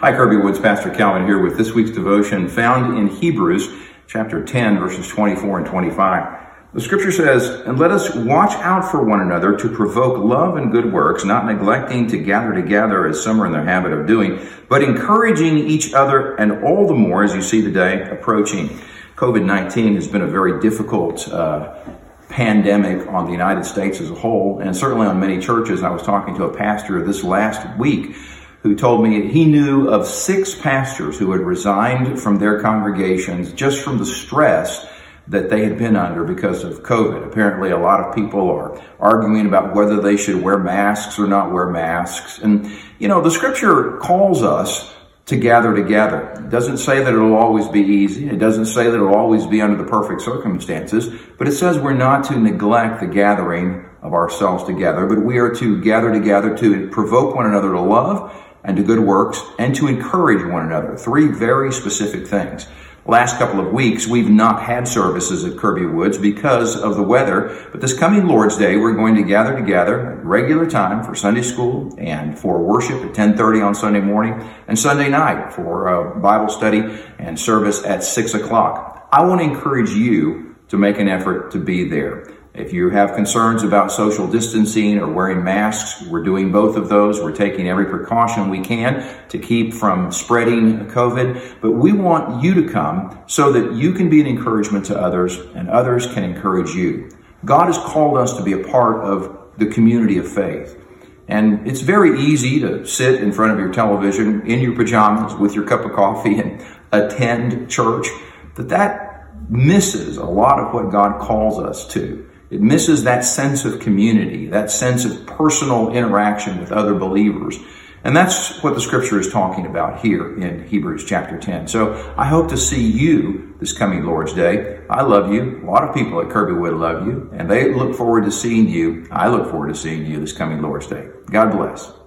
Hi, Kirby Woods, Pastor Calvin here with this week's devotion found in Hebrews chapter 10, verses 24 and 25. The scripture says, "And let us watch out for one another to provoke love and good works, not neglecting to gather together as some are in the habit of doing, but encouraging each other, and all the more as you see the day approaching." COVID 19 has been a very difficult pandemic on the United States as a whole, and certainly on many churches. I was talking to a pastor this last week who told me he knew of 6 pastors who had resigned from their congregations just from the stress that they had been under because of COVID. Apparently, a lot of people are arguing about whether they should wear masks or not wear masks. And, you know, the scripture calls us to gather together. It doesn't say that it'll always be easy. It doesn't say that it'll always be under the perfect circumstances, but it says we're not to neglect the gathering of ourselves together, but we are to gather together to provoke one another to love and to good works, and to encourage one another. 3 very specific things. Last couple of weeks, we've not had services at Kirby Woods because of the weather, but this coming Lord's Day, we're going to gather together at regular time for Sunday school and for worship at 10:30 on Sunday morning, and Sunday night for a Bible study and service at 6 o'clock. I want to encourage you to make an effort to be there. If you have concerns about social distancing or wearing masks, we're doing both of those. We're taking every precaution we can to keep from spreading COVID. But we want you to come so that you can be an encouragement to others and others can encourage you. God has called us to be a part of the community of faith. And it's very easy to sit in front of your television in your pajamas with your cup of coffee and attend church. But that misses a lot of what God calls us to. It misses that sense of community, that sense of personal interaction with other believers. And that's what the scripture is talking about here in Hebrews chapter 10. So I hope to see you this coming Lord's Day. I love you. A lot of people at Kirby Wood love you, and they look forward to seeing you. I look forward to seeing you this coming Lord's Day. God bless.